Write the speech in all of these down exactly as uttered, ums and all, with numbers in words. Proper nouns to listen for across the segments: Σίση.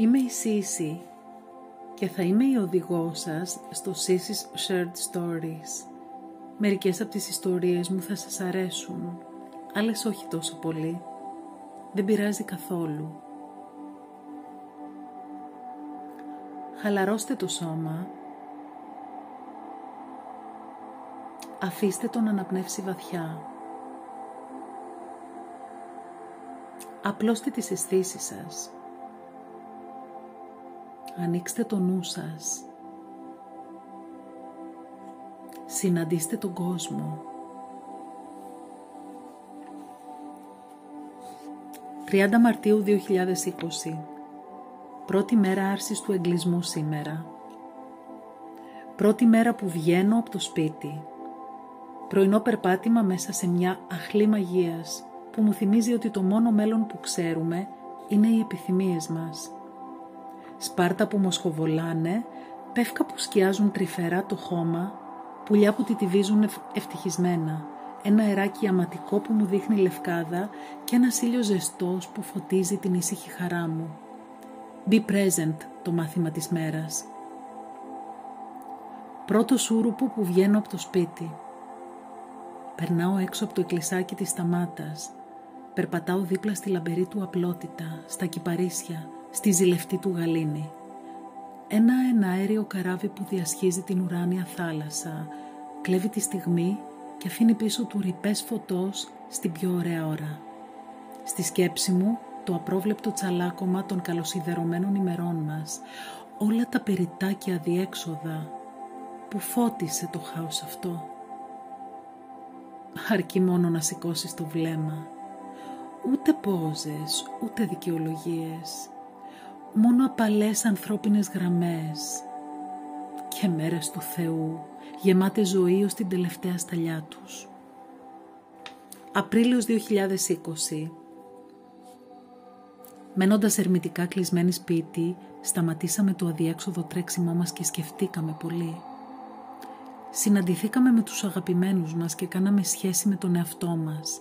Είμαι η Σίση και θα είμαι η οδηγός σας στο Σίσης Shared Stories. Μερικές από τις ιστορίες μου θα σας αρέσουν, άλλες όχι τόσο πολύ. Δεν πειράζει καθόλου. Χαλαρώστε το σώμα. Αφήστε τον αναπνεύσει βαθιά. Απλώστε τις αισθήσεις σας. Ανοίξτε το νου σας. Συναντήστε τον κόσμο. τριάντα Μαρτίου δύο χιλιάδες είκοσι. Πρώτη μέρα άρσης του εγκλισμού σήμερα. Πρώτη μέρα που βγαίνω από το σπίτι. Πρωινό περπάτημα μέσα σε μια αχλή μαγείας που μου θυμίζει ότι το μόνο μέλλον που ξέρουμε είναι οι επιθυμίες μας. Σπάρτα που μοσχοβολάνε, πεύκα που σκιάζουν τρυφερά το χώμα, πουλιά που τιτιβίζουν ευτυχισμένα, ένα αεράκι αματικό που μου δείχνει λευκάδα και ένας ήλιος ζεστός που φωτίζει την ήσυχη χαρά μου. Be present, το μάθημα της μέρας. Πρώτο σούρουπο που βγαίνω από το σπίτι. Περνάω έξω από το εκκλησάκι της Σταμάτας. Περπατάω δίπλα στη λαμπερή του απλότητα, στα κυπαρίσια, στη ζηλευτή του γαλήνη. Ένα εναέριο καράβι που διασχίζει την ουράνια θάλασσα, κλέβει τη στιγμή και αφήνει πίσω του ρυπές φωτός στην πιο ωραία ώρα. Στη σκέψη μου το απρόβλεπτο τσαλάκωμα των καλοσυδερωμένων ημερών μας, όλα τα περιτά και αδιέξοδα που φώτισε το χάος αυτό. Αρκεί μόνο να σηκώσεις το βλέμμα. Ούτε πόζες, ούτε δικαιολογίες. Μόνο απαλές ανθρώπινες γραμμές και μέρες του Θεού, γεμάτες ζωή ως την τελευταία σταλιά τους. Απρίλιος δύο χιλιάδες είκοσι. Μένοντας ερμητικά κλεισμένοι σπίτι, σταματήσαμε το αδιέξοδο τρέξιμό μας και σκεφτήκαμε πολύ. Συναντηθήκαμε με τους αγαπημένους μας και κάναμε σχέση με τον εαυτό μας.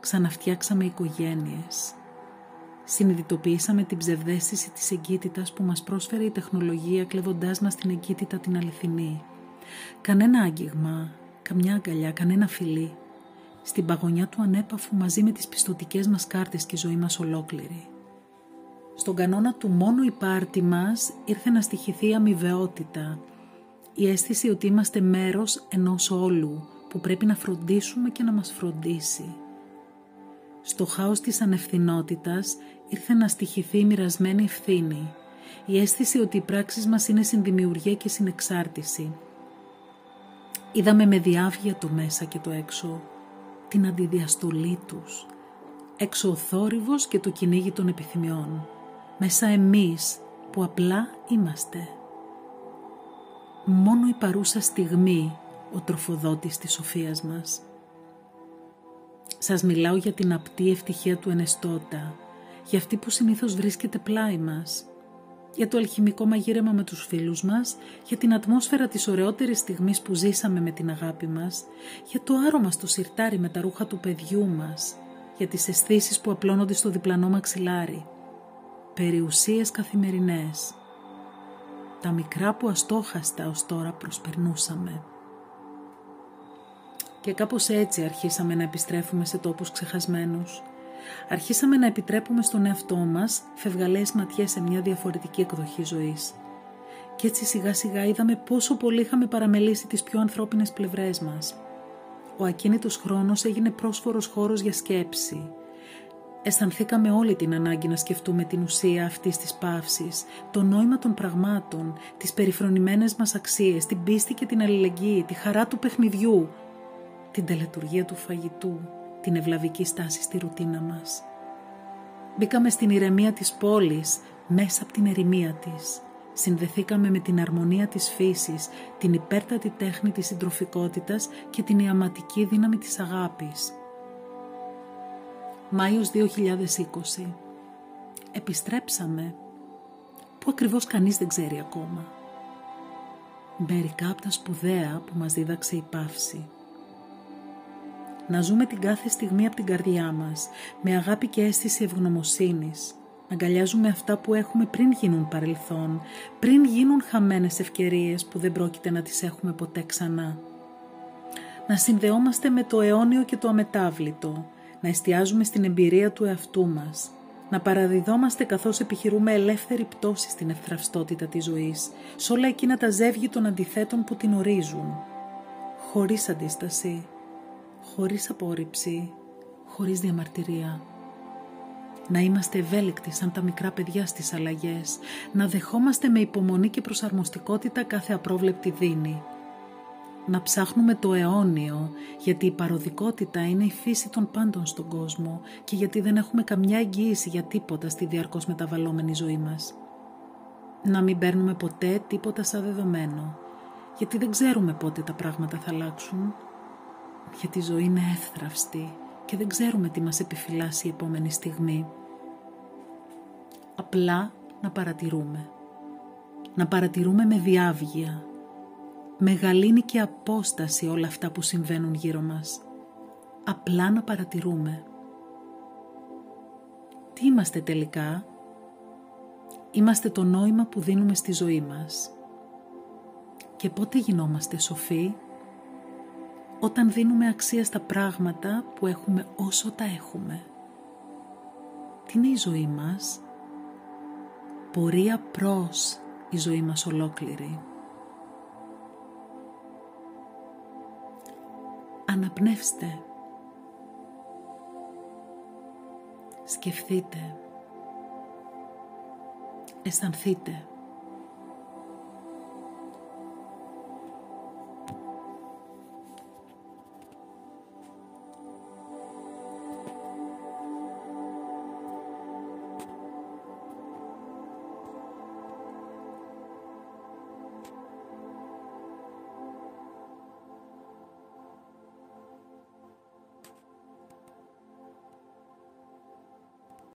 Ξαναφτιάξαμε οικογένειες. Συνειδητοποιήσαμε την ψευδαίσθηση της εγκύτητας που μας πρόσφερε η τεχνολογία, κλεβοντάς μας την εγκύτητα την αληθινή. Κανένα άγγιγμα, καμιά αγκαλιά, κανένα φιλί. Στην παγωνιά του ανέπαφου μαζί με τις πιστωτικές μας κάρτες και η ζωή μας ολόκληρη. Στον κανόνα του μόνο η πάρτη μας ήρθε να στοιχηθεί η αμοιβαιότητα. Η αίσθηση ότι είμαστε μέρος ενός όλου που πρέπει να φροντίσουμε και να μας φροντίσει. Στο χάος της ανευθυνότητας ήρθε να στοιχηθεί η μοιρασμένη ευθύνη. Η αίσθηση ότι οι πράξεις μας είναι συνδημιουργία και συνεξάρτηση. Είδαμε με διάβγεια το μέσα και το έξω, την αντιδιαστολή τους. Έξω ο θόρυβος και το κυνήγι των επιθυμιών. Μέσα εμείς που απλά είμαστε. Μόνο η παρούσα στιγμή ο τροφοδότης της σοφίας μας. Σας μιλάω για την απτή ευτυχία του ενεστώτα, για αυτή που συνήθως βρίσκεται πλάι μας, για το αλχημικό μαγείρεμα με τους φίλους μας, για την ατμόσφαιρα της ωραιότερης στιγμής που ζήσαμε με την αγάπη μας, για το άρωμα στο σιρτάρι με τα ρούχα του παιδιού μας, για τις αισθήσεις που απλώνονται στο διπλανό μαξιλάρι. Περιουσίες καθημερινές. Τα μικρά που αστόχαστα ως τώρα προσπερνούσαμε. Και κάπως έτσι αρχίσαμε να επιστρέφουμε σε τόπους ξεχασμένους. Αρχίσαμε να επιτρέπουμε στον εαυτό μας φευγαλές ματιές σε μια διαφορετική εκδοχή ζωής. Και έτσι σιγά σιγά είδαμε πόσο πολύ είχαμε παραμελήσει τις πιο ανθρώπινες πλευρές μας. Ο ακίνητος χρόνος έγινε πρόσφορος χώρος για σκέψη. Αισθανθήκαμε όλη την ανάγκη να σκεφτούμε την ουσία αυτής της παύσης, το νόημα των πραγμάτων, τις περιφρονημένες μας αξίες, την πίστη και την αλληλεγγύη, τη χαρά του παιχνιδιού, την τελετουργία του φαγητού, την ευλαβική στάση στη ρουτίνα μας. Μπήκαμε στην ηρεμία της πόλης, μέσα από την ερημία της. Συνδεθήκαμε με την αρμονία της φύσης, την υπέρτατη τέχνη της συντροφικότητας και την ιαματική δύναμη της αγάπης. Μάιος δύο χιλιάδες είκοσι. Επιστρέψαμε. Πού ακριβώς κανείς δεν ξέρει ακόμα. Μερικά από τα σπουδαία που μας δίδαξε η παύση. Να ζούμε την κάθε στιγμή από την καρδιά μας, με αγάπη και αίσθηση ευγνωμοσύνης, Αγκαλιάζουμε αυτά που έχουμε πριν γίνουν παρελθόν, πριν γίνουν χαμένες ευκαιρίες που δεν πρόκειται να τις έχουμε ποτέ ξανά. Να συνδεόμαστε με το αιώνιο και το αμετάβλητο, να εστιάζουμε στην εμπειρία του εαυτού μας, να παραδιδόμαστε καθώς επιχειρούμε ελεύθερη πτώση στην ευθραυστότητα της ζωής, σε όλα εκείνα τα ζεύγη των αντιθέτων που την ορίζουν. Χωρίς αντίσταση, χωρίς απόρριψη, χωρίς διαμαρτυρία. Να είμαστε ευέλικτοι σαν τα μικρά παιδιά στις αλλαγές, να δεχόμαστε με υπομονή και προσαρμοστικότητα κάθε απρόβλεπτη δίνη. Να ψάχνουμε το αιώνιο, γιατί η παροδικότητα είναι η φύση των πάντων στον κόσμο και γιατί δεν έχουμε καμιά εγγύηση για τίποτα στη διαρκώς μεταβαλλόμενη ζωή μας. Να μην παίρνουμε ποτέ τίποτα σαν δεδομένο, γιατί δεν ξέρουμε πότε τα πράγματα θα αλλάξουν, γιατί η ζωή είναι εύθραυστη και δεν ξέρουμε τι μας επιφυλάσσει η επόμενη στιγμή. Απλά να παρατηρούμε. Να παρατηρούμε με διάβγεια. Μεγαλύνει και απόσταση όλα αυτά που συμβαίνουν γύρω μας. Απλά να παρατηρούμε. Τι είμαστε τελικά? Είμαστε το νόημα που δίνουμε στη ζωή μας. Και πότε γινόμαστε σοφοί? Όταν δίνουμε αξία στα πράγματα που έχουμε όσο τα έχουμε. Τι είναι η ζωή μας? Πορεία προς η ζωή μας ολόκληρη. Αναπνεύστε. Σκεφτείτε. Αισθανθείτε.